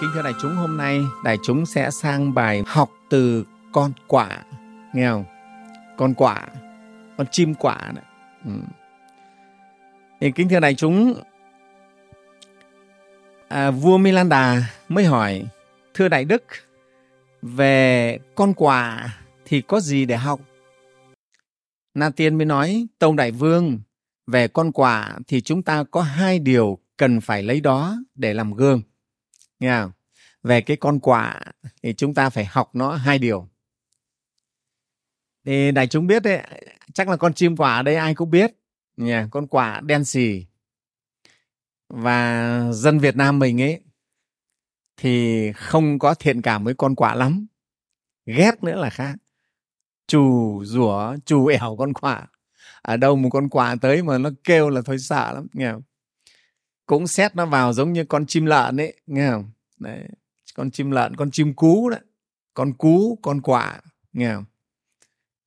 Kính thưa đại chúng, hôm nay đại chúng sẽ sang bài học từ con quạ, nghe không? Con quạ, con chim quạ đấy. Thì kính thưa đại chúng, vua Milanda mới hỏi: thưa đại đức, về con quạ thì có gì để học? Na Tiên mới nói: tông đại vương, về con quạ thì chúng ta có hai điều cần phải lấy đó để làm gương. Nghe không? Về cái con quạ thì chúng ta phải học nó hai điều. Thì đại chúng biết đấy, chắc là con chim quạ ở đây ai cũng biết. Nha, con quạ đen xì. Và dân Việt Nam mình ấy thì không có thiện cảm với con quạ lắm. Ghét nữa là khác. Chù rủa, chù ẻo con quạ. Ở đâu một con quạ tới mà nó kêu là thôi sợ lắm, nghe không? Cũng xét nó vào giống như con chim lợn ấy, nghe không? Đấy, con chim lợn, con chim cú đấy, con cú, con quạ, nghe không?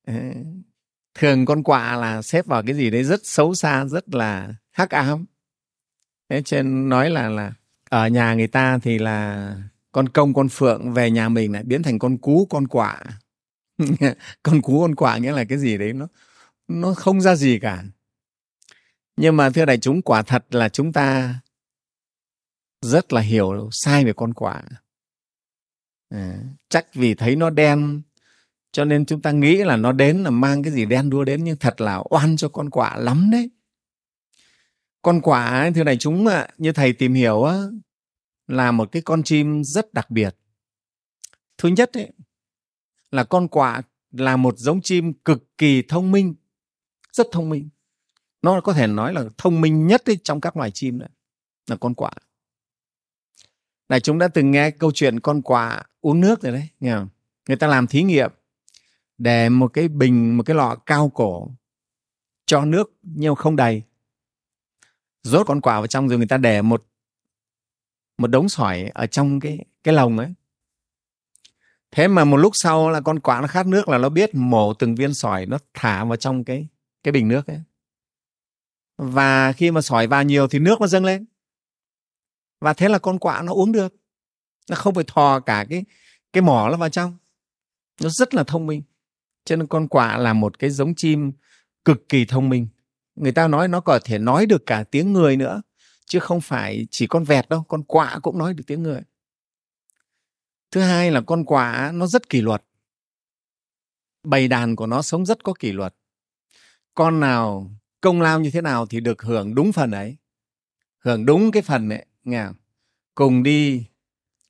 Đấy. Thường con quạ là xếp vào cái gì đấy rất xấu xa, rất là hắc ám. Thế trên nói là ở nhà người ta thì là con công, con phượng, về nhà mình lại biến thành con cú, con quạ. Con cú, con quạ nghĩa là cái gì đấy nó không ra gì cả. Nhưng mà thưa đại chúng, quả thật là chúng ta rất là hiểu sai về con quạ. Chắc vì thấy nó đen cho nên chúng ta nghĩ là nó đến là mang cái gì đen đua đến, nhưng thật là oan cho con quạ lắm đấy. Con quạ, thưa đại chúng, như thầy tìm hiểu là một cái con chim rất đặc biệt. Thứ nhất ấy, là con quạ là một giống chim cực kỳ thông minh, rất thông minh. Nó có thể nói là thông minh nhất trong các loài chim đấy, là con quạ. Đại chúng đã từng nghe câu chuyện con quạ uống nước rồi đấy, nghe không? Người ta làm thí nghiệm để một cái bình, một cái lọ cao cổ cho nước nhưng không đầy. Rốt con quạ vào trong rồi người ta để một đống sỏi ở trong cái lồng ấy. Thế mà một lúc sau là con quạ nó khát nước, là nó biết mổ từng viên sỏi, nó thả vào trong cái bình nước ấy. Và khi mà sỏi vào nhiều thì nước nó dâng lên. Và thế là con quạ nó uống được. Nó không phải thò cả cái mỏ nó vào trong. Nó rất là thông minh. Cho nên con quạ là một cái giống chim cực kỳ thông minh. Người ta nói nó có thể nói được cả tiếng người nữa. Chứ không phải chỉ con vẹt đâu. Con quạ cũng nói được tiếng người. Thứ hai là con quạ nó rất kỷ luật. Bầy đàn của nó sống rất có kỷ luật. Con nào công lao như thế nào thì được hưởng đúng phần ấy. Hưởng đúng cái phần ấy. Nghe không? Cùng đi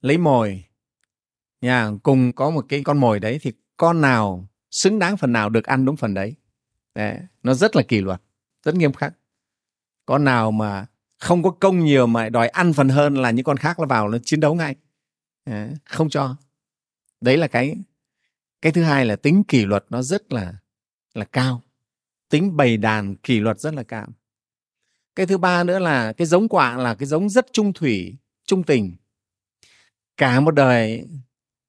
lấy mồi. Nha, cùng có một cái con mồi đấy thì con nào xứng đáng phần nào được ăn đúng phần đấy. Đấy, nó rất là kỷ luật, rất nghiêm khắc. Con nào mà không có công nhiều mà đòi ăn phần hơn là những con khác nó vào nó chiến đấu ngay. Đấy, không cho. Đấy là cái thứ hai là tính kỷ luật nó rất là cao. Tính bầy đàn kỷ luật rất là cao. Cái thứ ba nữa là cái giống quạ là cái giống rất trung thủy, trung tình. Cả một đời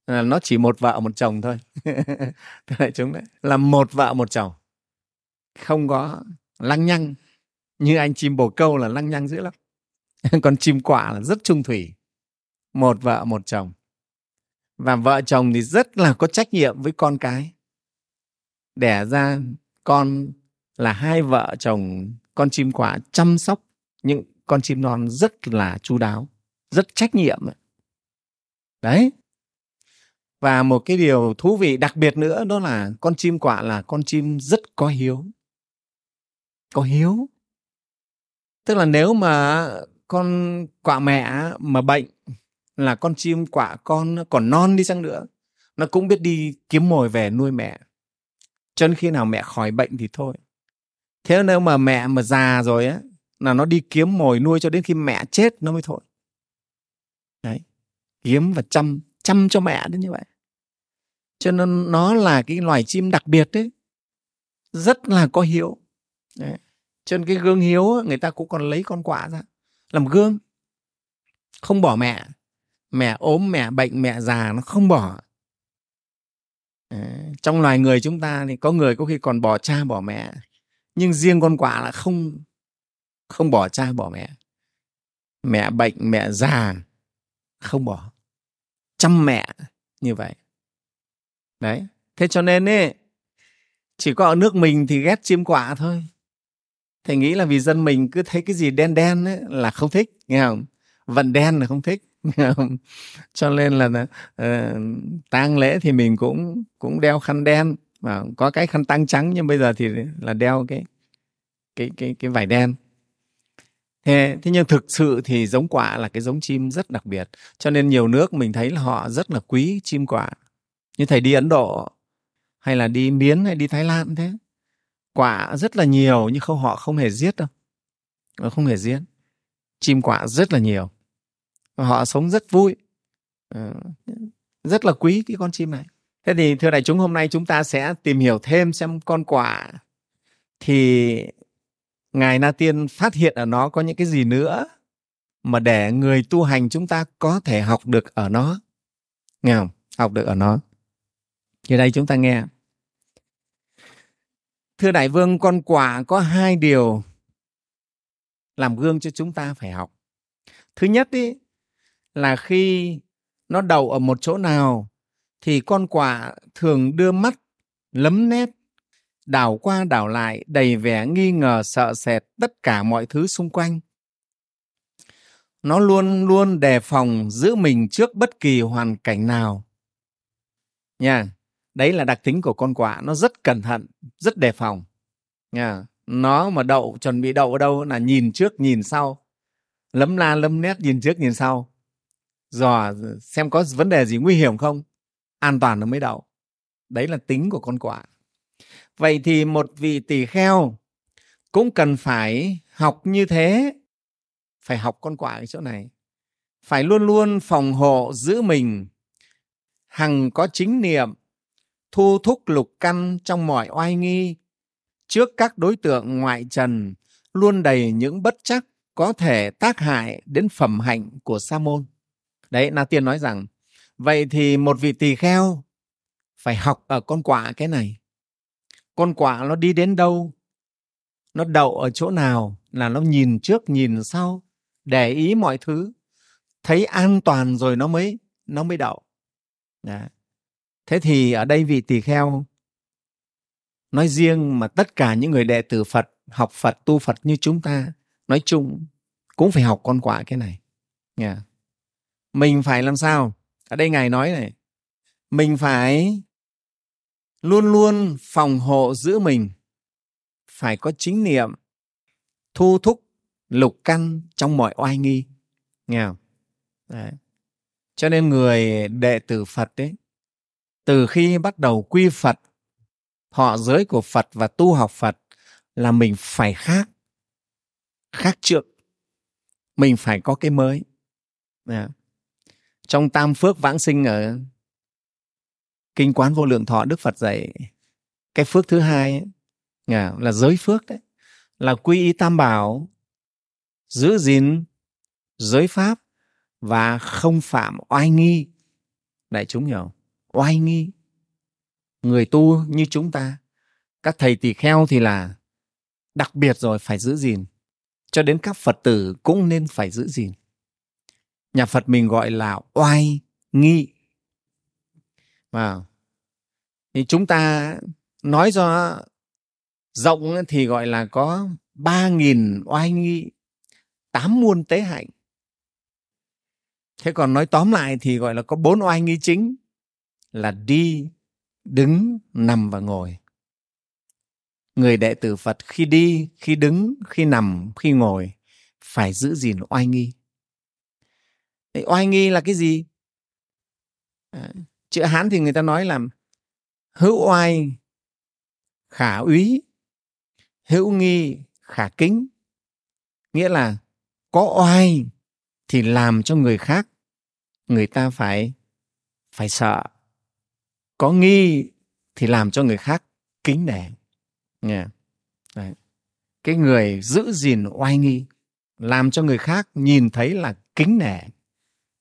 nó chỉ một vợ một chồng thôi. Đại chúng đấy, là một vợ một chồng. Không có lăng nhăng. Như anh chim bồ câu là lăng nhăng dữ lắm. Còn chim quạ là rất trung thủy. Một vợ một chồng. Và vợ chồng thì rất là có trách nhiệm với con cái. Đẻ ra con là hai vợ chồng con chim quạ chăm sóc những con chim non rất là chu đáo, rất trách nhiệm. Đấy. Và một cái điều thú vị đặc biệt nữa đó là con chim quạ là con chim rất có hiếu. Có hiếu. Tức là nếu mà con quạ mẹ mà bệnh, là con chim quạ con nó còn non đi chăng nữa, nó cũng biết đi kiếm mồi về nuôi mẹ. Cho đến khi nào mẹ khỏi bệnh thì thôi. Thế nếu mà mẹ mà già rồi á, là nó đi kiếm mồi nuôi cho đến khi mẹ chết nó mới thôi. Đấy, kiếm và chăm cho mẹ đến như vậy. Cho nên nó là cái loài chim đặc biệt đấy, rất là có hiếu. Đấy. Cho nên cái gương hiếu người ta cũng còn lấy con quạ ra làm gương, không bỏ mẹ. Mẹ ốm, mẹ bệnh, mẹ già nó không bỏ. Đấy. Trong loài người chúng ta thì có người có khi còn bỏ cha bỏ mẹ. Nhưng riêng con quạ là không bỏ cha bỏ mẹ. Mẹ bệnh, mẹ già không bỏ. chăm mẹ như vậy. Đấy, thế cho nên ấy, chỉ có ở nước mình thì ghét chim quạ thôi. Thầy nghĩ là vì dân mình cứ thấy cái gì đen đen ấy là không thích, nghe không? Vận đen là không thích, nghe không? Cho nên là tang lễ thì mình cũng đeo khăn đen, mà có cái khăn tang trắng, nhưng bây giờ thì là đeo cái vải đen. Thế nhưng thực sự thì giống quạ là cái giống chim rất đặc biệt, cho nên nhiều nước mình thấy là họ rất là quý chim quạ. Như thầy đi Ấn Độ hay là đi Miến hay đi Thái Lan thế, quạ rất là nhiều nhưng họ không hề giết đâu, không hề giết. Chim quạ rất là nhiều, họ sống rất vui, rất là quý cái con chim này. Thế thì thưa đại chúng, hôm nay chúng ta sẽ tìm hiểu thêm xem con quạ thì Ngài Na Tiên phát hiện ở nó có những cái gì nữa mà để người tu hành chúng ta có thể học được ở nó. Nghe không? Học được ở nó. Thì đây chúng ta nghe. Thưa Đại Vương, con quạ có hai điều làm gương cho chúng ta phải học. Thứ nhất ý, là khi nó đậu ở một chỗ nào thì con quạ thường đưa mắt lấm nét, đảo qua đảo lại, đầy vẻ nghi ngờ sợ sệt tất cả mọi thứ xung quanh. Nó luôn luôn đề phòng giữ mình trước bất kỳ hoàn cảnh nào. Nha, đấy là đặc tính của con quạ, nó rất cẩn thận, rất đề phòng. Nha, nó mà đậu, chuẩn bị đậu ở đâu là nhìn trước, nhìn sau, lấm la lấm nét, nhìn trước, nhìn sau, dò xem có vấn đề gì nguy hiểm không, an toàn nó mới đậu. Đấy là tính của con quạ. Vậy thì một vị tỳ kheo cũng cần phải học như thế, phải học con quạ ở chỗ này, phải luôn luôn phòng hộ giữ mình, hằng có chính niệm, thu thúc lục căn trong mọi oai nghi, trước các đối tượng ngoại trần, luôn đầy những bất trắc có thể tác hại đến phẩm hạnh của sa môn. Đấy, Na Tiên nói rằng, vậy thì một vị tỳ kheo phải học ở con quạ cái này. Con quạ nó đi đến đâu, nó đậu ở chỗ nào là nó nhìn trước nhìn sau, để ý mọi thứ, thấy an toàn rồi nó mới đậu. Đấy. Thế thì ở đây vị tỳ kheo nói riêng, mà tất cả những người đệ tử Phật, học Phật, tu Phật như chúng ta nói chung cũng phải học con quạ cái này. Yeah. Mình phải làm sao? Ở đây Ngài nói này, mình phải luôn luôn phòng hộ giữ mình, phải có chính niệm, thu thúc lục căn trong mọi oai nghi. Nghe không? Đấy. Cho nên người đệ tử Phật ấy, từ khi bắt đầu quy Phật, thọ giới của Phật và tu học Phật là mình phải khác trước, mình phải có cái mới. Đấy. Trong Tam Phước Vãng Sinh ở Kinh Quán Vô Lượng Thọ, Đức Phật dạy cái phước thứ hai ấy, là giới phước đấy, là quy y Tam Bảo, giữ gìn giới pháp và không phạm oai nghi. Đại chúng hiểu, oai nghi. Người tu như chúng ta, các thầy tỳ kheo thì là đặc biệt rồi, phải giữ gìn. Cho đến các Phật tử cũng nên phải giữ gìn. Nhà Phật mình gọi là oai nghi. Wow. Thì chúng ta nói cho rộng thì gọi là có 3.000 oai nghi, 8 muôn tế hạnh. Thế còn nói tóm lại thì gọi là có 4 oai nghi chính là đi, đứng, nằm và ngồi. Người đệ tử Phật khi đi, khi đứng, khi nằm, khi ngồi phải giữ gìn oai nghi. Đấy, oai nghi là cái gì? Chữ Hán thì người ta nói là hữu oai khả úy, hữu nghi khả kính. Nghĩa là có oai thì làm cho người khác, người ta phải sợ. Có nghi thì làm cho người khác kính nể. Yeah. Đấy. Cái người giữ gìn oai nghi, làm cho người khác nhìn thấy là kính nể,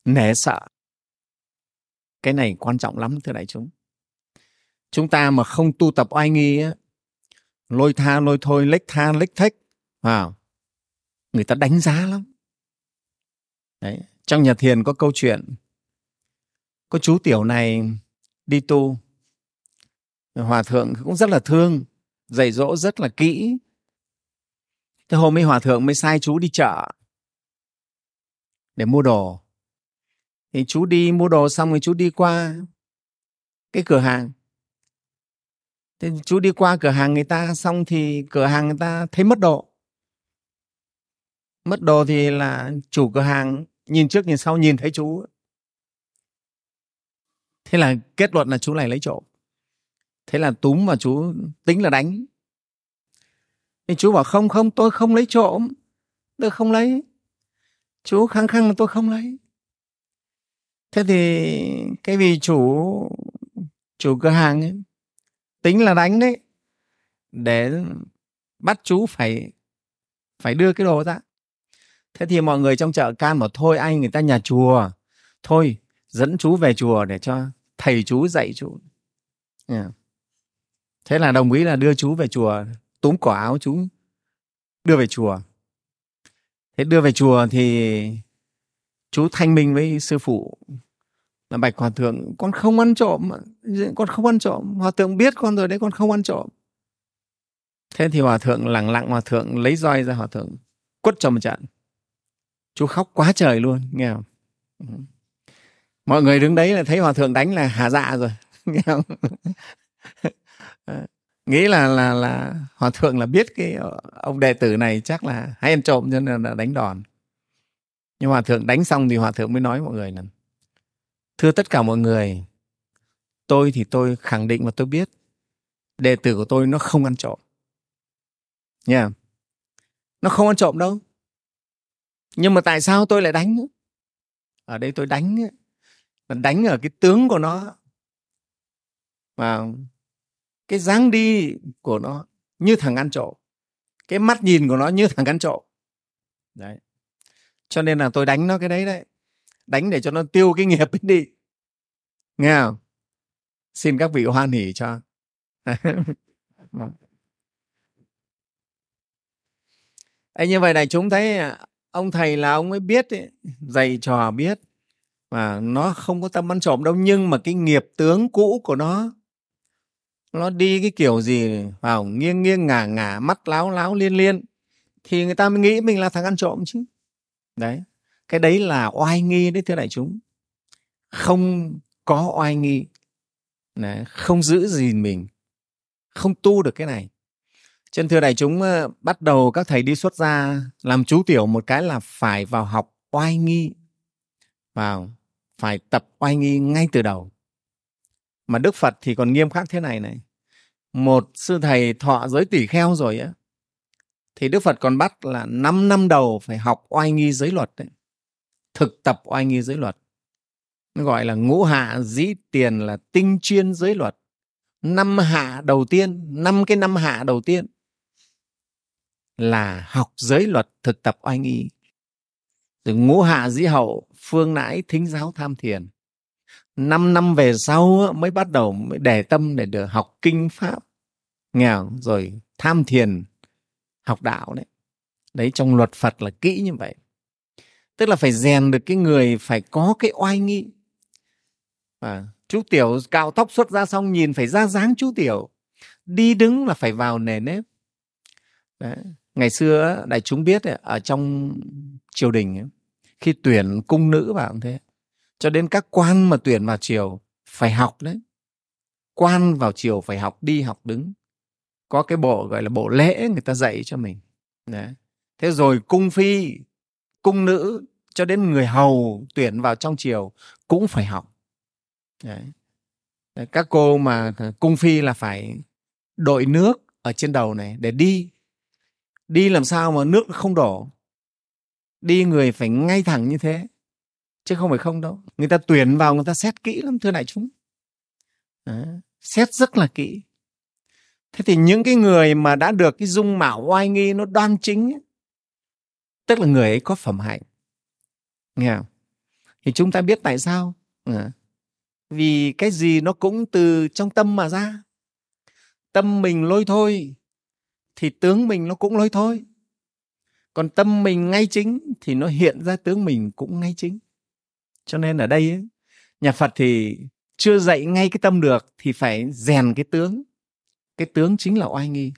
nể sợ. Cái này quan trọng lắm thưa đại chúng. Chúng ta mà không tu tập oai nghi ấy, lôi tha lôi thôi, lếch tha lếch thếch, wow, người ta đánh giá lắm. Đấy. Trong nhà thiền có câu chuyện, Có chú tiểu này đi tu, hòa thượng cũng rất là thương, dạy dỗ rất là kỹ. Thế hôm ấy hòa thượng mới sai chú đi chợ để mua đồ. Thì chú đi mua đồ xong rồi chú đi qua cái cửa hàng. Thế chú đi qua cửa hàng người ta xong thì cửa hàng người ta thấy mất đồ. Mất đồ thì là chủ cửa hàng nhìn trước nhìn sau nhìn thấy chú. Thế là kết luận là chú này lấy trộm. Thế là túm và chú tính là đánh. Thì chú bảo không, tôi không lấy trộm. Tôi không lấy. Chú khăng khăng là tôi không lấy. Thế thì cái vì chủ cửa hàng ấy, tính là đánh đấy, để bắt chú phải đưa cái đồ ra. Thế thì mọi người trong chợ can bảo thôi anh, người ta nhà chùa, thôi dẫn chú về chùa để cho thầy chú dạy chú. Thế là đồng ý là đưa chú về chùa, túm cổ áo chú đưa về chùa. Thế đưa về chùa thì chú thanh minh với sư phụ là bạch hòa thượng, con không ăn trộm, con không ăn trộm. Hòa thượng biết con rồi đấy, con không ăn trộm. Thế thì hòa thượng lẳng lặng, hòa thượng lấy roi ra, hòa thượng quất cho một trận. Chú khóc quá trời luôn, nghe không? Mọi người đứng đấy là thấy hòa thượng đánh là hà dạ rồi, nghe không? Nghĩ là hòa thượng là biết cái ông đệ tử này chắc là hay ăn trộm cho nên là đánh đòn. Nhưng hòa thượng đánh xong thì hòa thượng mới nói mọi người là: thưa tất cả mọi người, tôi thì tôi khẳng định và tôi biết đệ tử của tôi nó không ăn trộm. Yeah. Nó không ăn trộm đâu. Nhưng mà tại sao tôi lại đánh? Ở đây tôi đánh ở cái tướng của nó, và cái dáng đi của nó như thằng ăn trộm, cái mắt nhìn của nó như thằng ăn trộm đấy. Cho nên là tôi đánh nó cái đấy, đánh để cho nó tiêu cái nghiệp ấy đi, nghe không? Xin các vị hoan hỉ cho. Ê, như vậy này chúng thấy ông thầy là ông ấy biết ấy, dạy trò biết, và nó không có tâm ăn trộm đâu, nhưng mà cái nghiệp tướng cũ của nó đi cái kiểu gì vào nghiêng ngả, mắt láo liên thì người ta mới nghĩ mình là thằng ăn trộm chứ. Đấy, cái đấy là oai nghi đấy thưa đại chúng. Không có oai nghi đấy, không giữ gìn mình, không tu được cái này. Cho nên thưa đại chúng, bắt đầu các thầy đi xuất gia làm chú tiểu một cái là phải vào học oai nghi, vào phải tập oai nghi ngay từ đầu. Mà Đức Phật thì còn nghiêm khắc thế này. Một sư thầy thọ giới tỷ kheo rồi á, thì Đức Phật còn bắt là 5 năm đầu phải học oai nghi giới luật đấy. Thực tập oai nghi giới luật. Nó gọi là ngũ hạ dĩ tiền, là tinh chuyên giới luật. 5 hạ đầu tiên, 5 cái năm hạ đầu tiên là học giới luật, thực tập oai nghi. Từ ngũ hạ dĩ hậu, phương nãi thính giáo tham thiền. 5 năm về sau mới bắt đầu mới để tâm để được học kinh pháp, nghèo rồi tham thiền, học đạo đấy. Đấy, trong luật Phật là kỹ như vậy. Tức là phải rèn được cái người phải có cái oai nghi. Chú tiểu cạo tóc xuất ra xong nhìn phải ra dáng chú tiểu, đi đứng là phải vào nề nếp đấy. Ngày xưa đại chúng biết ở trong triều đình khi tuyển cung nữ vào cũng thế, cho đến các quan mà tuyển vào triều phải học đấy. Quan vào triều phải học đi học đứng, có cái bộ gọi là bộ lễ người ta dạy cho mình đấy. Thế rồi cung phi, cung nữ cho đến người hầu tuyển vào trong triều cũng phải học đấy. Các cô mà cung phi là phải đội nước ở trên đầu này để đi làm sao mà nước không đổ, đi người phải ngay thẳng như thế, chứ không phải không đâu. Người ta tuyển vào người ta xét kỹ lắm thưa đại chúng đấy. Xét rất là kỹ. Thế thì những cái người mà đã được cái dung mạo oai nghi nó đoan chính ấy, tức là người ấy có phẩm hạnh, nghe không? Thì chúng ta biết tại sao? Vì cái gì nó cũng từ trong tâm mà ra. Tâm mình lôi thôi thì tướng mình nó cũng lôi thôi. Còn tâm mình ngay chính thì nó hiện ra tướng mình cũng ngay chính. Cho nên ở đây ấy, Nhà Phật thì chưa dạy ngay cái tâm được thì phải rèn cái tướng. Cái tướng chính là oai nghi.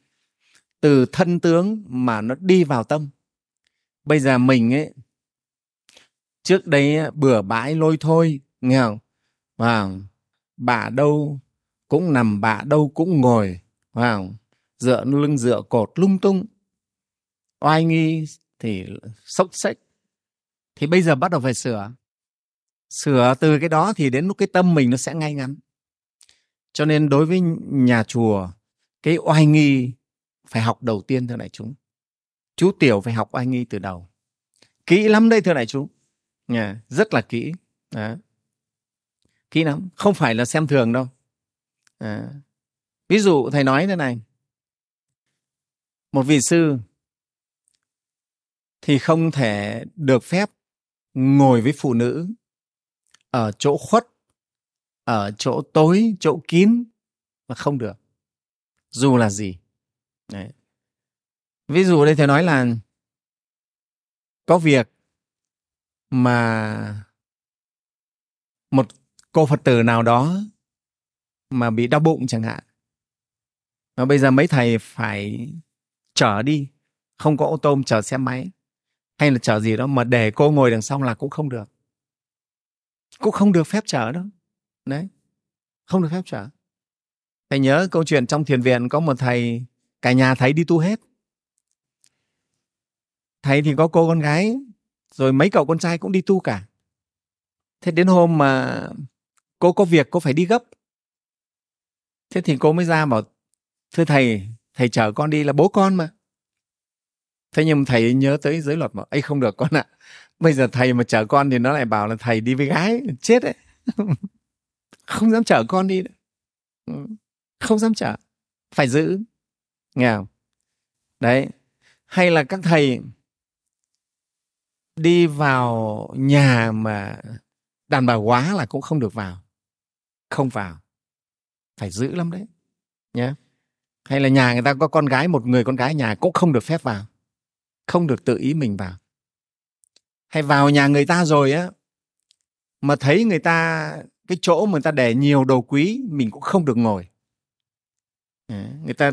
Từ thân tướng mà nó đi vào tâm. Bây giờ mình ấy, trước đây bừa bãi lôi thôi, nghe không? Wow. Bà đâu cũng nằm, bà đâu cũng ngồi, wow. Dựa lưng dựa cột lung tung. Oai nghi thì xốc xếch. Thì bây giờ bắt đầu phải sửa. Sửa từ cái đó thì đến lúc cái tâm mình nó sẽ ngay ngắn. Cho nên đối với nhà chùa, cái oai nghi phải học đầu tiên, thưa đại chúng. Chú Tiểu phải học oai nghi từ đầu. Kỹ lắm đây, thưa đại chúng. Rất là kỹ. Đó. Kỹ lắm. Không phải là xem thường đâu. Đó. Ví dụ thầy nói thế này. Một vị sư thì không thể được phép ngồi với phụ nữ ở chỗ khuất, ở chỗ tối, chỗ kín mà không được. Dù là gì. Đấy. Ví dụ đây thầy nói là có việc mà một cô Phật tử nào đó mà bị đau bụng chẳng hạn. Và bây giờ mấy thầy phải chở đi, không có ô tô chở xe máy hay là chở gì đó mà để cô ngồi đằng sau là cũng không được. Cũng không được phép chở đâu. Đấy. Không được phép chở. Thầy nhớ câu chuyện trong thiền viện có một thầy, cả nhà thầy đi tu hết. Thầy thì có cô con gái, rồi mấy cậu con trai cũng đi tu cả. Thế đến hôm mà cô có việc, cô phải đi gấp. Thế thì cô mới ra bảo, thưa thầy chở con đi, là bố con mà. Thế nhưng thầy nhớ tới giới luật mà, ấy không được con ạ. Bây giờ thầy mà chở con thì nó lại bảo là thầy đi với gái, chết đấy. Không dám chở con đi. Không dám chở. Phải giữ. Nghe không? Đấy. Hay là các thầy đi vào nhà mà đàn bà quá là cũng không được vào. Không vào. Phải giữ lắm đấy. Nhá. Hay là nhà người ta có con gái, một người con gái nhà cũng không được phép vào. Không được tự ý mình vào. Hay vào nhà người ta rồi á, mà thấy người ta, cái chỗ mà người ta để nhiều đồ quý, mình cũng không được ngồi. Đấy. Người ta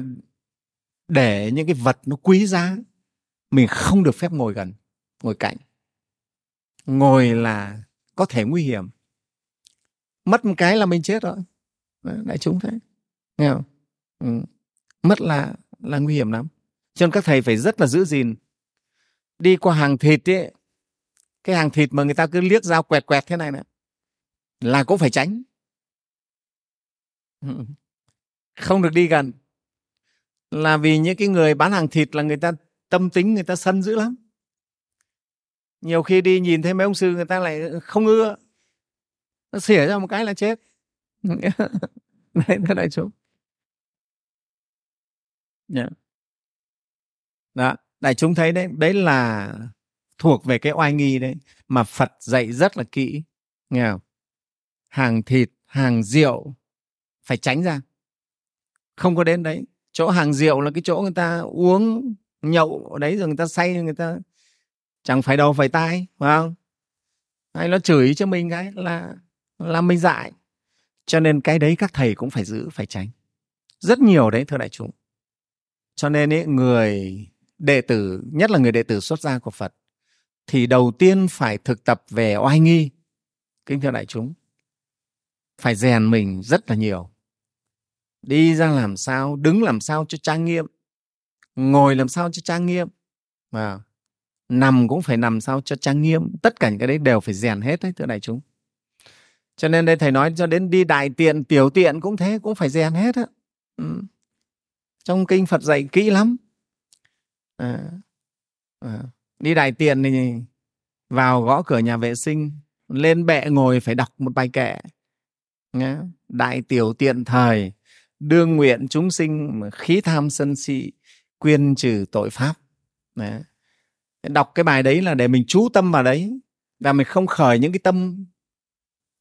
để những cái vật nó quý giá, mình không được phép ngồi gần, ngồi cạnh. Ngồi là có thể nguy hiểm. Mất một cái là mình chết rồi. Đấy, đại chúng thế. Nghe không? Ừ. Mất là nguy hiểm lắm. Cho nên các thầy phải rất là giữ gìn. Đi qua hàng thịt ấy, cái hàng thịt mà người ta cứ liếc dao quẹt quẹt thế này nè, là cũng phải tránh. Không được đi gần. Là vì những cái người bán hàng thịt là người ta tâm tính, người ta sân dữ lắm. Nhiều khi đi nhìn thấy mấy ông sư người ta lại không ưa. Nó xỉa ra một cái là chết. Đấy, thưa đại chúng. Đó, đại chúng thấy đấy, đấy là thuộc về cái oai nghi đấy mà Phật dạy rất là kỹ, nghe không? Hàng thịt, hàng rượu phải tránh ra, không có đến đấy. Chỗ hàng rượu là cái chỗ người ta uống nhậu ở đấy, rồi người ta say, người ta chẳng phải đầu phải tai, phải không? Hay nó chửi cho mình cái là mình dại. Cho nên cái đấy các thầy cũng phải giữ, phải tránh rất nhiều đấy, thưa đại chúng. Cho nên ấy, người đệ tử, nhất là người đệ tử xuất gia của Phật, thì đầu tiên phải thực tập về oai nghi. Kính thưa đại chúng, phải rèn mình rất là nhiều. Đi ra làm sao, đứng làm sao cho trang nghiêm, ngồi làm sao cho trang nghiêm, và nằm cũng phải nằm sao cho trang nghiêm. Tất cả những cái đấy đều phải rèn hết đấy, thưa đại chúng. Cho nên đây thầy nói cho đến đi đại tiện, tiểu tiện cũng thế, cũng phải rèn hết á. Ừ. Trong kinh Phật dạy kỹ lắm. Đi đại tiện thì vào gõ cửa nhà vệ sinh, lên bệ ngồi phải đọc một bài kệ. Đại tiểu tiện thời, đương nguyện chúng sinh khí tham sân si, quyên trừ tội pháp. Đấy. Đọc cái bài đấy là để mình chú tâm vào đấy, là mình không khởi những cái tâm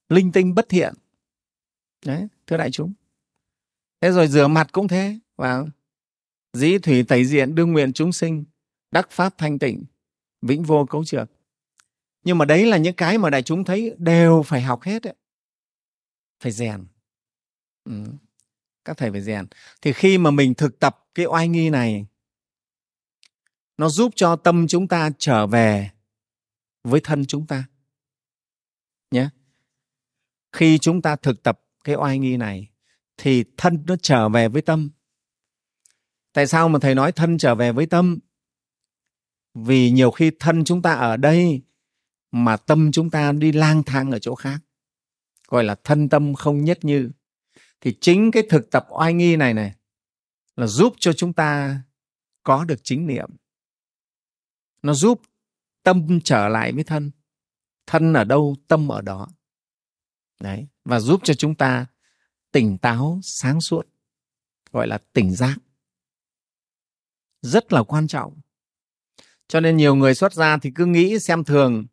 linh tinh bất thiện. Đấy, thưa đại chúng. Thế rồi rửa mặt cũng thế. Và dĩ thủy tẩy diện, đương nguyện chúng sinh đắc pháp thanh tịnh, vĩnh vô cấu trược. Nhưng mà đấy là những cái mà đại chúng thấy đều phải học hết ấy. phải rèn. Các thầy phải rèn. Thì khi mà mình thực tập cái oai nghi này, nó giúp cho tâm chúng ta trở về với thân chúng ta nhé. Khi chúng ta thực tập cái oai nghi này thì thân nó trở về với tâm. Tại sao mà thầy nói thân trở về với tâm? Vì nhiều khi thân chúng ta ở đây mà tâm chúng ta đi lang thang ở chỗ khác, gọi là thân tâm không nhất như. Thì chính cái thực tập oai nghi này này là giúp cho chúng ta có được chính niệm. Nó giúp tâm trở lại với thân. Thân ở đâu, tâm ở đó. Đấy. Và giúp cho chúng ta tỉnh táo, sáng suốt, gọi là tỉnh giác. Rất là quan trọng. Cho nên nhiều người xuất gia thì cứ nghĩ xem thường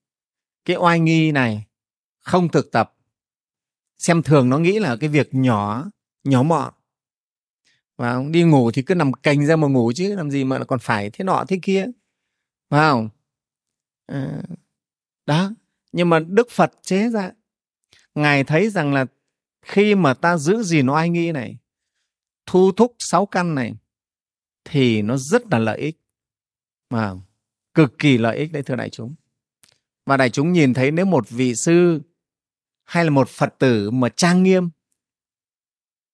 cái oai nghi này, không thực tập. Xem thường, nó nghĩ là cái việc nhỏ mọn. Và đi ngủ thì cứ nằm cành ra mà ngủ chứ, làm gì mà còn phải thế nọ thế kia. Phải không? Đó. Nhưng mà Đức Phật chế ra, Ngài thấy rằng là khi mà ta giữ gìn oai nghi này, thu thúc sáu căn này, thì nó rất là lợi ích. Mà cực kỳ lợi ích đấy thưa đại chúng. Và đại chúng nhìn thấy nếu một vị sư hay là một Phật tử mà trang nghiêm,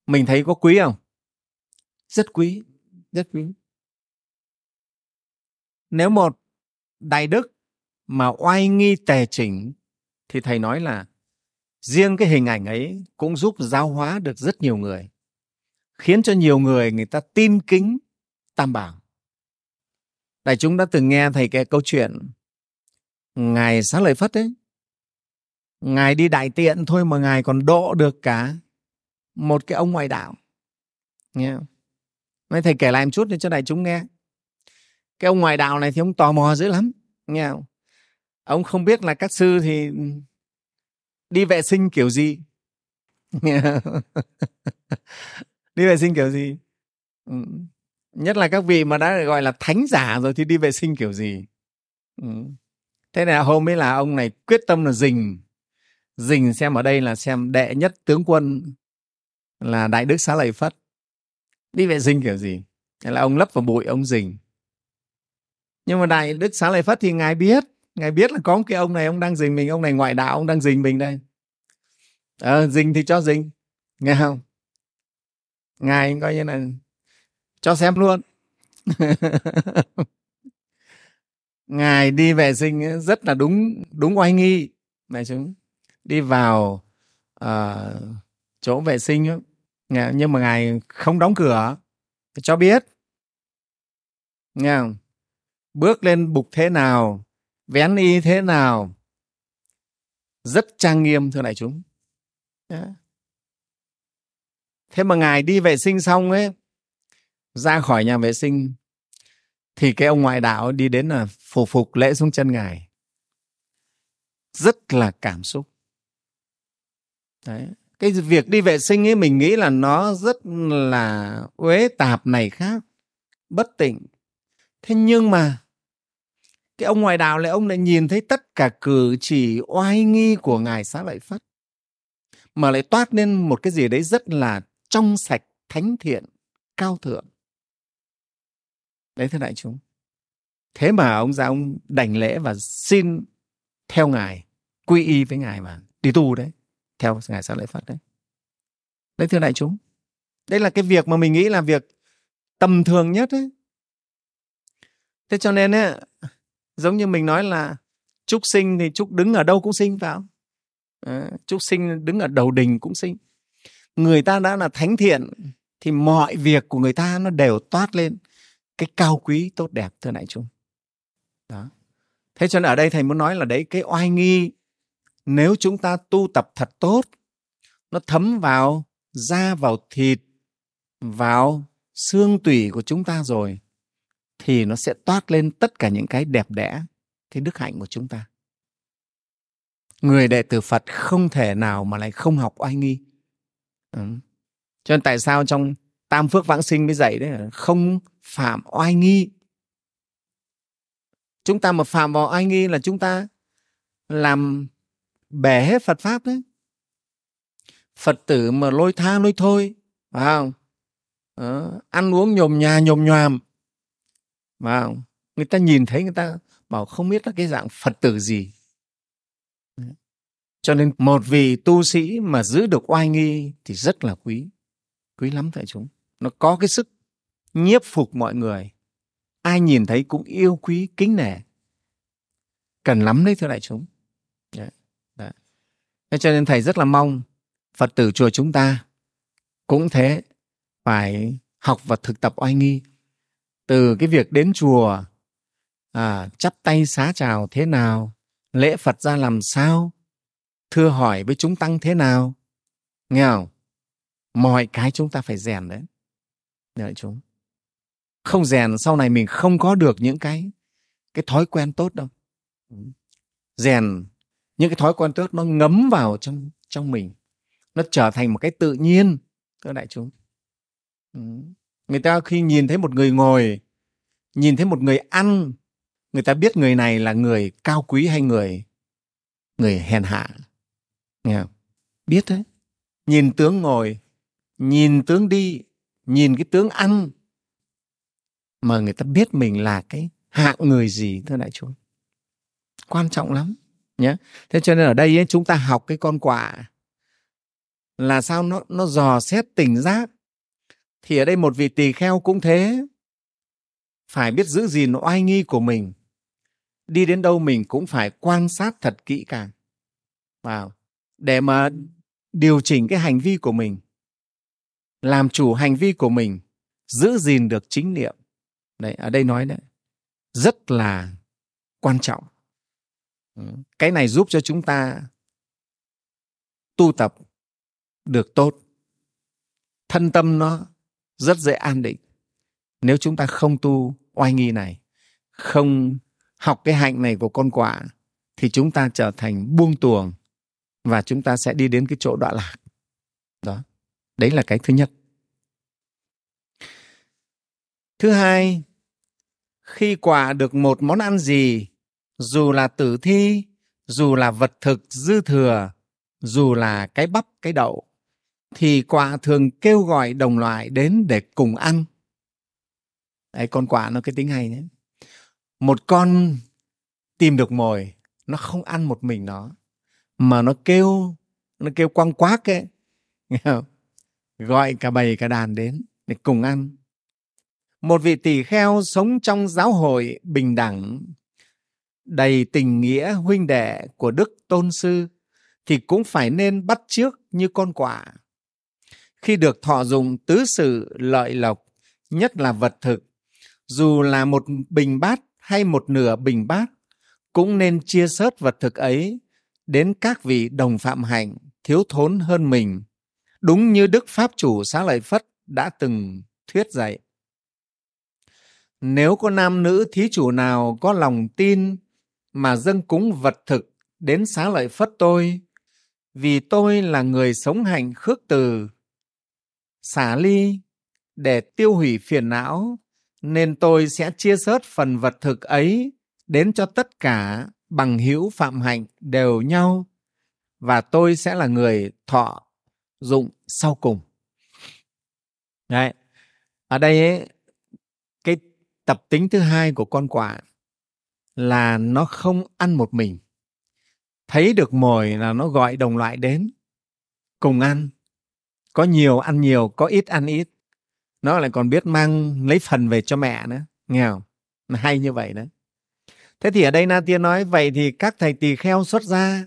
mình thấy có quý không? Rất quý, rất quý. Nếu một đại đức mà oai nghi tề chỉnh thì thầy nói là riêng cái hình ảnh ấy cũng giúp giáo hóa được rất nhiều người, khiến cho nhiều người người ta tin kính Tam Bảo. Đại chúng đã từng nghe thầy kể câu chuyện Ngài Xá Lợi Phất ấy. Ngài đi đại tiện thôi mà Ngài còn độ được cả một cái ông ngoại đạo. Nghe không? Nói thầy kể lại một chút để cho đại chúng nghe. Cái ông ngoại đạo này thì ông tò mò dữ lắm. Nghe không? Ông không biết là các sư thì đi vệ sinh kiểu gì. Đi vệ sinh kiểu gì. Nhất là các vị mà đã gọi là thánh giả rồi thì đi vệ sinh kiểu gì. Thế này hôm ấy là ông này quyết tâm là dình xem ở đây là xem đệ nhất tướng quân là Đại Đức Xá Lợi Phất đi vệ sinh kiểu gì. Thế là ông lấp vào bụi, ông dình. Nhưng mà Đại Đức Xá Lợi Phất thì Ngài biết là có một cái ông này, ông đang dình mình, ông này ngoại đạo, ông đang dình mình đây. Dình thì cho dình, nghe không? Ngài coi như là cho xem luôn. Ngài đi vệ sinh rất là đúng oai nghi. Đại chúng đi vào chỗ vệ sinh, nhưng mà Ngài không đóng cửa, cho biết. Nghe không? Bước lên bục thế nào, vén y thế nào, rất trang nghiêm thưa đại chúng. Thế mà Ngài đi vệ sinh xong ấy, ra khỏi nhà vệ sinh thì cái ông ngoại đạo đi đến là phủ phục lễ xuống chân Ngài, rất là cảm xúc. Đấy. Cái việc đi vệ sinh ấy mình nghĩ là nó rất là uế tạp này khác, bất tịnh. Thế nhưng mà cái ông ngoại đạo lại ông lại nhìn thấy tất cả cử chỉ oai nghi của Ngài Xá Lợi Phất mà lại toát lên một cái gì đấy rất là trong sạch, thánh thiện, cao thượng. Đấy thưa đại chúng. Thế mà ông ra ông đảnh lễ và xin theo Ngài, quy y với Ngài mà đi tu đấy, theo Ngài Xá Lợi Phất đấy. Đấy thưa đại chúng. Đấy là cái việc mà mình nghĩ là việc tầm thường nhất ấy. Thế cho nên ấy, giống như mình nói là Trúc sinh thì Trúc đứng ở đâu cũng sinh vào. Trúc sinh đứng ở đầu đình cũng sinh. Người ta đã là thánh thiện thì mọi việc của người ta nó đều toát lên cái cao quý tốt đẹp thưa đại chúng. Đó. Thế cho nên ở đây thầy muốn nói là đấy, cái oai nghi nếu chúng ta tu tập thật tốt, nó thấm vào da, vào thịt, vào xương tủy của chúng ta rồi thì nó sẽ toát lên tất cả những cái đẹp đẽ, cái đức hạnh của chúng ta. Người đệ tử Phật không thể nào mà lại không học oai nghi. Cho nên tại sao trong Tam Phước Vãng Sinh mới dạy đấy là không phạm oai nghi. Chúng ta mà phạm vào oai nghi là chúng ta làm bể hết Phật Pháp đấy. Phật tử mà lôi tha lôi thôi, phải không? Ăn uống nhồm nhà nhồm nhòm, phải không? Người ta nhìn thấy, người ta bảo không biết là cái dạng Phật tử gì. Cho nên một vị tu sĩ mà giữ được oai nghi thì rất là quý, quý lắm thầy chúng. Nó có cái sức nhiếp phục mọi người, ai nhìn thấy cũng yêu quý kính nể, cần lắm đấy thưa đại chúng. Đấy. Cho nên thầy rất là mong Phật tử chùa chúng ta cũng thế, phải học và thực tập oai nghi, từ cái việc đến chùa chắp tay xá chào thế nào, lễ Phật ra làm sao, thưa hỏi với chúng tăng thế nào, nghe không? Mọi cái chúng ta phải rèn đấy, đại chúng. Không rèn sau này mình không có được những cái thói quen tốt đâu. Rèn những cái thói quen tốt nó ngấm vào trong mình, nó trở thành một cái tự nhiên, thưa đại chúng. Người ta khi nhìn thấy một người ngồi, nhìn thấy một người ăn, người ta biết người này là người cao quý hay người hèn hạ, nghe không? Biết đấy. Nhìn tướng ngồi, nhìn tướng đi, nhìn cái tướng ăn mà người ta biết mình là cái hạng người gì, thưa đại chúng. Quan trọng lắm nhé. Thế cho nên ở đây ấy, chúng ta học cái con quạ là sao nó dò xét tỉnh giác. Thì ở đây một vị tỳ kheo cũng thế, phải biết giữ gìn oai nghi của mình. Đi đến đâu mình cũng phải quan sát thật kỹ càng, để mà điều chỉnh cái hành vi của mình, làm chủ hành vi của mình, giữ gìn được chính niệm. Đấy, ở đây nói đấy, rất là quan trọng. Cái này giúp cho chúng ta tu tập được tốt. Thân tâm nó rất dễ an định. Nếu chúng ta không tu oai nghi này, không học cái hạnh này của con quạ, thì chúng ta trở thành buông tuồng và chúng ta sẽ đi đến cái chỗ đọa lạc. Đó, đấy là cái thứ nhất. Thứ hai, khi quạ được một món ăn gì, dù là tử thi, dù là vật thực dư thừa, dù là cái bắp, cái đậu, thì quạ thường kêu gọi đồng loại đến để cùng ăn. Đấy, con quạ nó cái tính hay đấy. Một con tìm được mồi, nó không ăn một mình nó, mà nó kêu quăng quác ấy, nghe không? Gọi cả bầy cả đàn đến để cùng ăn. Một vị tỳ kheo sống trong giáo hội bình đẳng, đầy tình nghĩa huynh đệ của Đức Tôn Sư, thì cũng phải nên bắt chước như con quạ. Khi được thọ dụng tứ sự lợi lộc, nhất là vật thực, dù là một bình bát hay một nửa bình bát, cũng nên chia sớt vật thực ấy đến các vị đồng phạm hạnh thiếu thốn hơn mình, đúng như Đức Pháp Chủ Xá Lợi Phất đã từng thuyết dạy. Nếu có nam nữ thí chủ nào có lòng tin mà dâng cúng vật thực đến Xá Lợi Phất tôi, vì tôi là người sống hạnh khước từ, xả ly để tiêu hủy phiền não, nên tôi sẽ chia sớt phần vật thực ấy đến cho tất cả bằng hữu phạm hạnh đều nhau, và tôi sẽ là người thọ dụng sau cùng. Đấy. Ở đây ấy, cái tập tính thứ hai của con quạ là nó không ăn một mình. Thấy được mồi là nó gọi đồng loại đến cùng ăn. Có nhiều ăn nhiều, có ít ăn ít. Nó lại còn biết mang lấy phần về cho mẹ nữa, nghe không? Hay như vậy đấy. Thế thì ở đây Na Tiên nói, vậy thì các thầy tỳ kheo xuất gia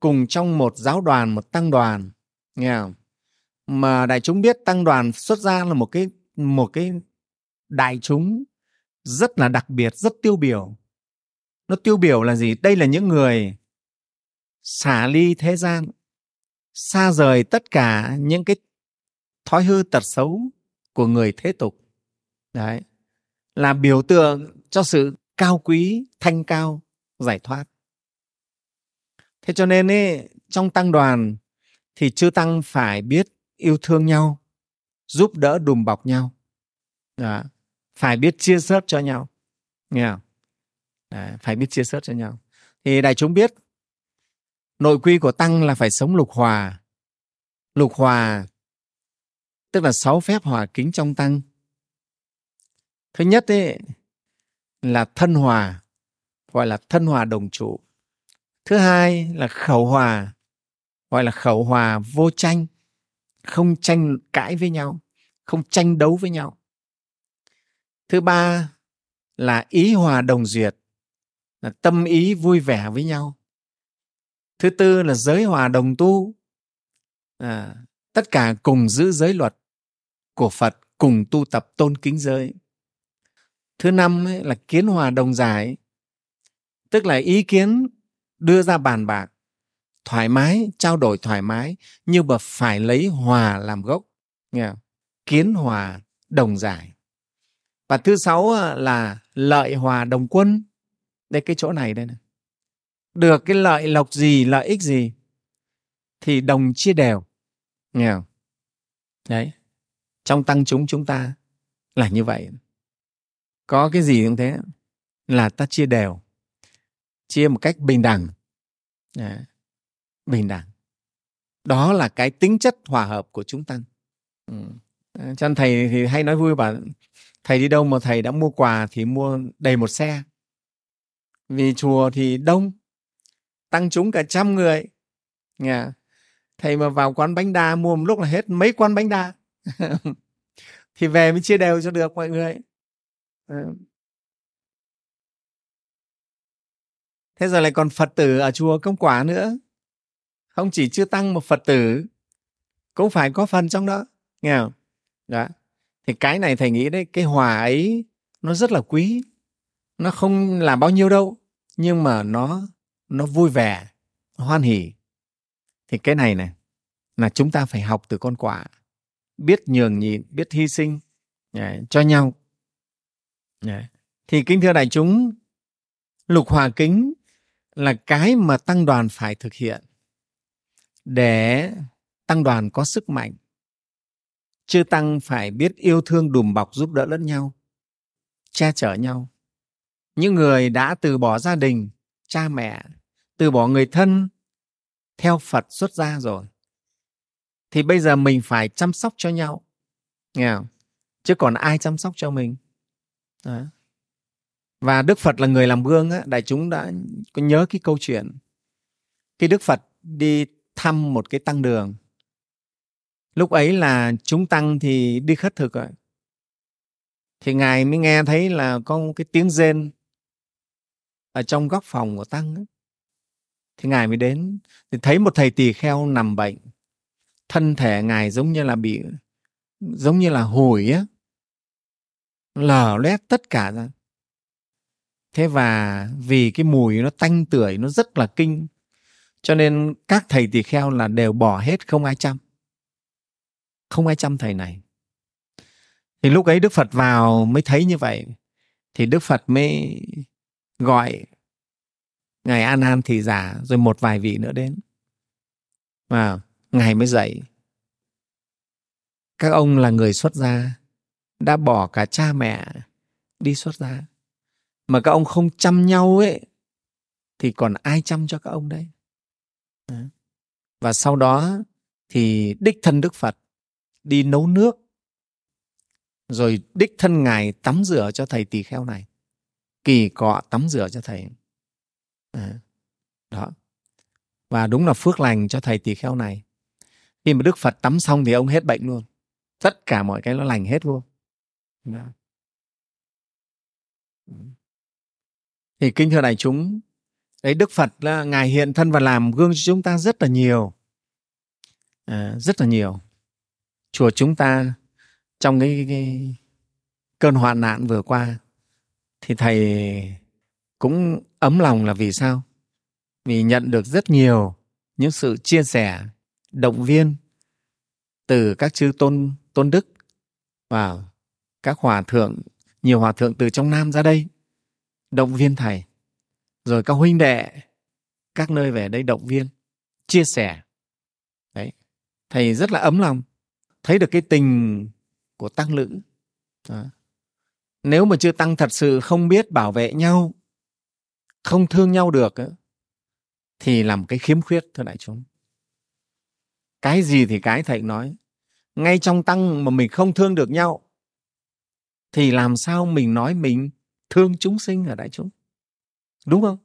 cùng trong một giáo đoàn, một tăng đoàn, nghe không? Mà đại chúng biết tăng đoàn xuất gia là một cái đại chúng rất là đặc biệt, rất tiêu biểu. Nó tiêu biểu là gì? Đây là những người xả ly thế gian, xa rời tất cả những cái thói hư tật xấu của người thế tục. Đấy, là biểu tượng cho sự cao quý, thanh cao, giải thoát. Thế cho nên ấy, trong tăng đoàn thì chư tăng phải biết yêu thương nhau, giúp đỡ đùm bọc nhau. Đó, phải biết chia sớt cho nhau, nghe không? Đấy, phải biết chia sớt cho nhau. Thì đại chúng biết nội quy của tăng là phải sống lục hòa, Lục hòa tức là 6 phép hòa kính trong tăng. Thứ nhất ấy là thân hòa, gọi là thân hòa đồng trụ. Thứ hai là khẩu hòa, gọi là khẩu hòa vô tranh, không tranh cãi với nhau, không tranh đấu với nhau. Thứ ba là ý hòa đồng duyệt, là tâm ý vui vẻ với nhau. Thứ tư là giới hòa đồng tu, tất cả cùng giữ giới luật của Phật, cùng tu tập tôn kính giới. Thứ năm ấy là kiến hòa đồng giải, tức là ý kiến đưa ra bàn bạc, thoải mái, trao đổi thoải mái, nhưng mà phải lấy hòa làm gốc. Nghe không? Kiến hòa đồng giải. Và thứ sáu là lợi hòa đồng quân. Đây, cái chỗ này đây này. Được cái lợi lộc gì, lợi ích gì thì đồng chia đều. Nghe không? Đấy. Trong tăng chúng ta là như vậy. Có cái gì cũng thế, là ta chia đều, chia một cách bình đẳng. Đấy. Bình đẳng. Đó là cái tính chất hòa hợp của chúng tăng. Cho nên thầy thì hay nói vui bảo thầy đi đâu mà thầy đã mua quà thì mua đầy một xe. Vì chùa thì đông, tăng chúng cả 100 người. Nghe? Thầy mà vào quán bánh đa mua một lúc là hết mấy quán bánh đa. Thì về mới chia đều cho được mọi người. Thế rồi lại còn Phật tử ở chùa Công Quả nữa. Không chỉ chưa tăng một Phật tử cũng phải có phần trong đó. Nghe không? Đó. Thì cái này thầy nghĩ đấy, cái hòa ấy nó rất là quý. Nó không là bao nhiêu đâu, nhưng mà nó vui vẻ, nó hoan hỉ. Thì cái này này là chúng ta phải học từ Con Quả. Biết nhường nhịn, biết hy sinh cho nhau. Thì kính thưa đại chúng, lục hòa kính là cái mà tăng đoàn phải thực hiện để tăng đoàn có sức mạnh. Chư tăng phải biết yêu thương đùm bọc giúp đỡ lẫn nhau, che chở nhau. Những người đã từ bỏ gia đình, cha mẹ, từ bỏ người thân, theo Phật xuất gia rồi, thì bây giờ mình phải chăm sóc cho nhau. Nghe không? Chứ còn ai chăm sóc cho mình? Đó. Và Đức Phật là người làm gương á, đại chúng đã có nhớ cái câu chuyện. Khi Đức Phật đi thăm một cái tăng đường, lúc ấy là chúng tăng thì đi khất thực rồi. Thì Ngài mới nghe thấy là có một cái tiếng rên ở trong góc phòng của tăng ấy. Thì Ngài mới đến, thì thấy một thầy tỳ kheo nằm bệnh. Thân thể Ngài giống như là hủi á, lở loét tất cả ra. Thế và vì cái mùi nó tanh tưởi, nó rất là kinh, cho nên các thầy tỳ kheo là đều bỏ hết, không ai chăm. Không ai chăm thầy này. Thì lúc ấy Đức Phật vào mới thấy như vậy. Thì Đức Phật mới gọi Ngài An Nan Thị Giả rồi một vài vị nữa đến. Và Ngài mới dạy. Các ông là người xuất gia, đã bỏ cả cha mẹ đi xuất gia. Mà các ông không chăm nhau ấy, thì còn ai chăm cho các ông đấy? Và sau đó thì đích thân Đức Phật đi nấu nước, rồi đích thân Ngài tắm rửa cho thầy tỳ kheo này, kỳ cọ tắm rửa cho thầy. Đó. Và đúng là phước lành cho thầy tỳ kheo này. Khi mà Đức Phật tắm xong thì ông hết bệnh luôn, tất cả mọi cái nó lành hết luôn. Đó. Thì kính thưa đại chúng, đấy, Đức Phật là Ngài hiện thân và làm gương cho chúng ta rất là nhiều, rất là nhiều. Chùa chúng ta trong cái cơn hoạn nạn vừa qua thì thầy cũng ấm lòng là vì sao? Vì nhận được rất nhiều những sự chia sẻ, động viên từ các chư tôn đức và các hòa thượng, nhiều hòa thượng từ trong Nam ra đây động viên thầy, rồi các huynh đệ các nơi về đây động viên, chia sẻ. Đấy, thầy rất là ấm lòng, thấy được cái tình của tăng lữ. Đó. Nếu mà chưa tăng thật sự không biết bảo vệ nhau, không thương nhau được thì là một cái khiếm khuyết, thưa đại chúng. Cái gì thì cái thầy nói. Ngay trong tăng mà mình không thương được nhau thì làm sao mình nói mình thương chúng sinh ở đại chúng? Đúng không?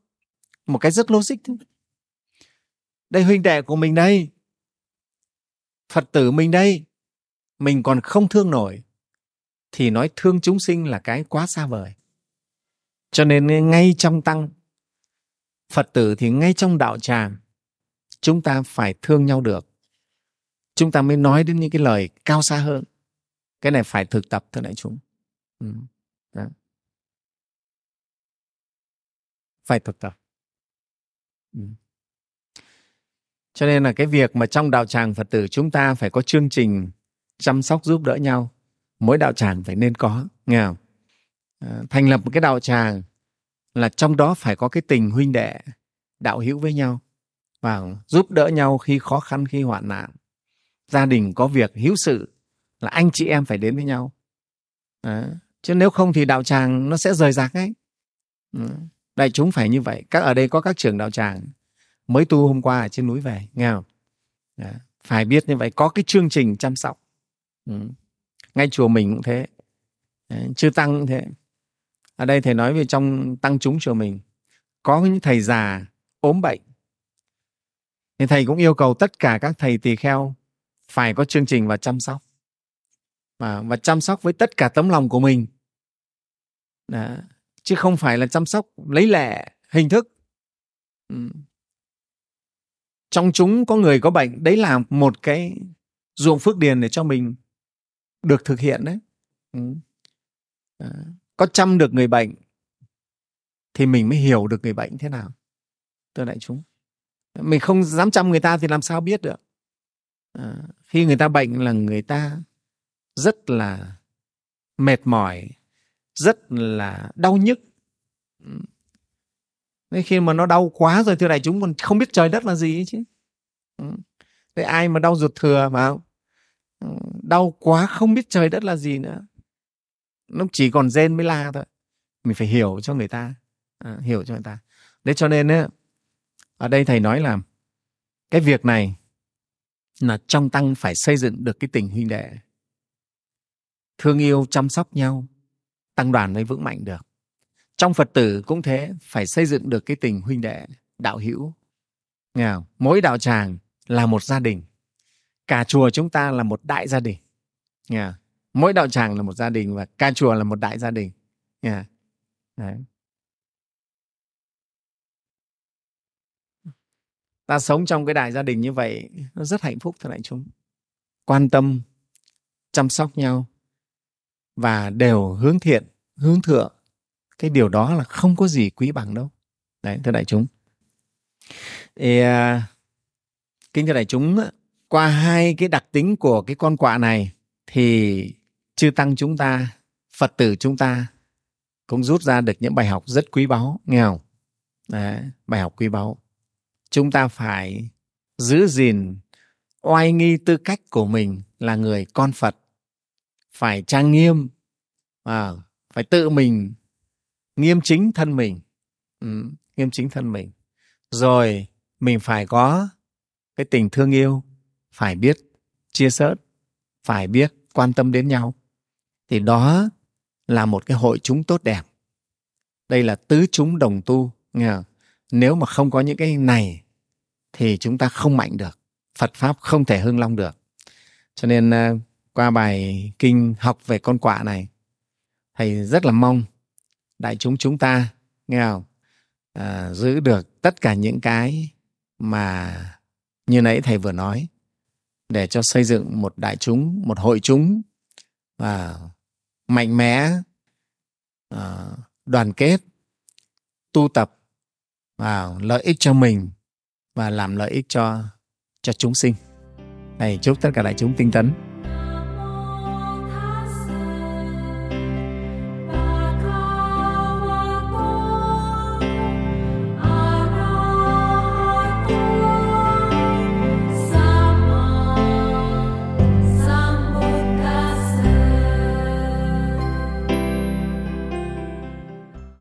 Một cái rất logic thôi. Đây, huynh đệ của mình đây, Phật tử mình đây, mình còn không thương nổi thì nói thương chúng sinh là cái quá xa vời. Cho nên ngay trong tăng Phật tử thì ngay trong đạo tràng chúng ta phải thương nhau được. Chúng ta mới nói đến những cái lời cao xa hơn. Cái này phải thực tập thưa đại chúng. Đó. Phải thực tập. Cho nên là cái việc mà trong đạo tràng Phật tử chúng ta phải có chương trình chăm sóc giúp đỡ nhau. Mỗi đạo tràng phải nên có. Nghe không? Thành lập một cái đạo tràng là trong đó phải có cái tình huynh đệ đạo hữu với nhau và giúp đỡ nhau khi khó khăn, khi hoạn nạn. Gia đình có việc hiếu sự là anh chị em phải đến với nhau. Đó. Chứ nếu không thì đạo tràng nó sẽ rời rạc ấy. Đại chúng phải như vậy. Ở đây có các trưởng đạo tràng mới tu hôm qua ở trên núi về. Nghe không? Đó. Phải biết như vậy. Có cái chương trình chăm sóc. Ngay chùa mình cũng thế. Chư tăng cũng thế. Ở đây thầy nói về trong tăng chúng chùa mình có những thầy già ốm bệnh thì thầy cũng yêu cầu tất cả các thầy tỳ kheo phải có chương trình và chăm sóc, và chăm sóc với tất cả tấm lòng của mình. Đó. Chứ không phải là chăm sóc lấy lệ hình thức. Trong chúng có người có bệnh, đấy là một cái ruộng phước điền để cho mình được thực hiện đấy. Đó. Có chăm được người bệnh thì mình mới hiểu được người bệnh thế nào. Thưa đại chúng, mình không dám chăm người ta thì làm sao biết được. Khi người ta bệnh là người ta rất là mệt mỏi, rất là đau nhức. Đấy, khi mà nó đau quá rồi thưa đại chúng còn không biết trời đất là gì ấy chứ. Đấy, ai mà đau ruột thừa mà đau quá không biết trời đất là gì nữa, nó chỉ còn rên mới la thôi. Mình phải hiểu cho người ta, hiểu cho người ta. Đấy, cho nên ấy, ở đây thầy nói là cái việc này là trong tăng phải xây dựng được cái tình huynh đệ, thương yêu chăm sóc nhau, tăng đoàn mới vững mạnh được. Trong Phật tử cũng thế, phải xây dựng được cái tình huynh đệ đạo hữu. Nghe không? Mỗi đạo tràng là một gia đình, cả chùa chúng ta là một đại gia đình. Nghe không? Mỗi đạo tràng là một gia đình và cả chùa là một đại gia đình. Nghe không? Đấy. Ta sống trong cái đại gia đình như vậy nó rất hạnh phúc thưa đại chúng. Quan tâm, chăm sóc nhau và đều hướng thiện, hướng thượng. Cái điều đó là không có gì quý bằng đâu. Đấy, thưa đại chúng. Kính thưa đại chúng, qua hai cái đặc tính của cái con quạ này thì chư tăng chúng ta, Phật tử chúng ta cũng rút ra được những bài học rất quý báu. Nghe không? Đấy, bài học quý báu. Chúng ta phải giữ gìn oai nghi tư cách của mình là người con Phật. Phải trang nghiêm, phải tự mình nghiêm chính thân mình. Nghiêm chính thân mình. Rồi mình phải có cái tình thương yêu, phải biết chia sớt, phải biết quan tâm đến nhau. Thì đó là một cái hội chúng tốt đẹp. Đây là tứ chúng đồng tu. Nghe không? Nếu mà không có những cái này thì chúng ta không mạnh được. Phật Pháp không thể hưng long được. Cho nên qua bài kinh học về con quạ này, thầy rất là mong đại chúng chúng ta, nghe không, giữ được tất cả những cái mà như nãy thầy vừa nói, để cho xây dựng một đại chúng, một hội chúng mạnh mẽ, đoàn kết, tu tập, lợi ích cho mình và làm lợi ích cho chúng sinh. Thầy chúc tất cả đại chúng tinh tấn.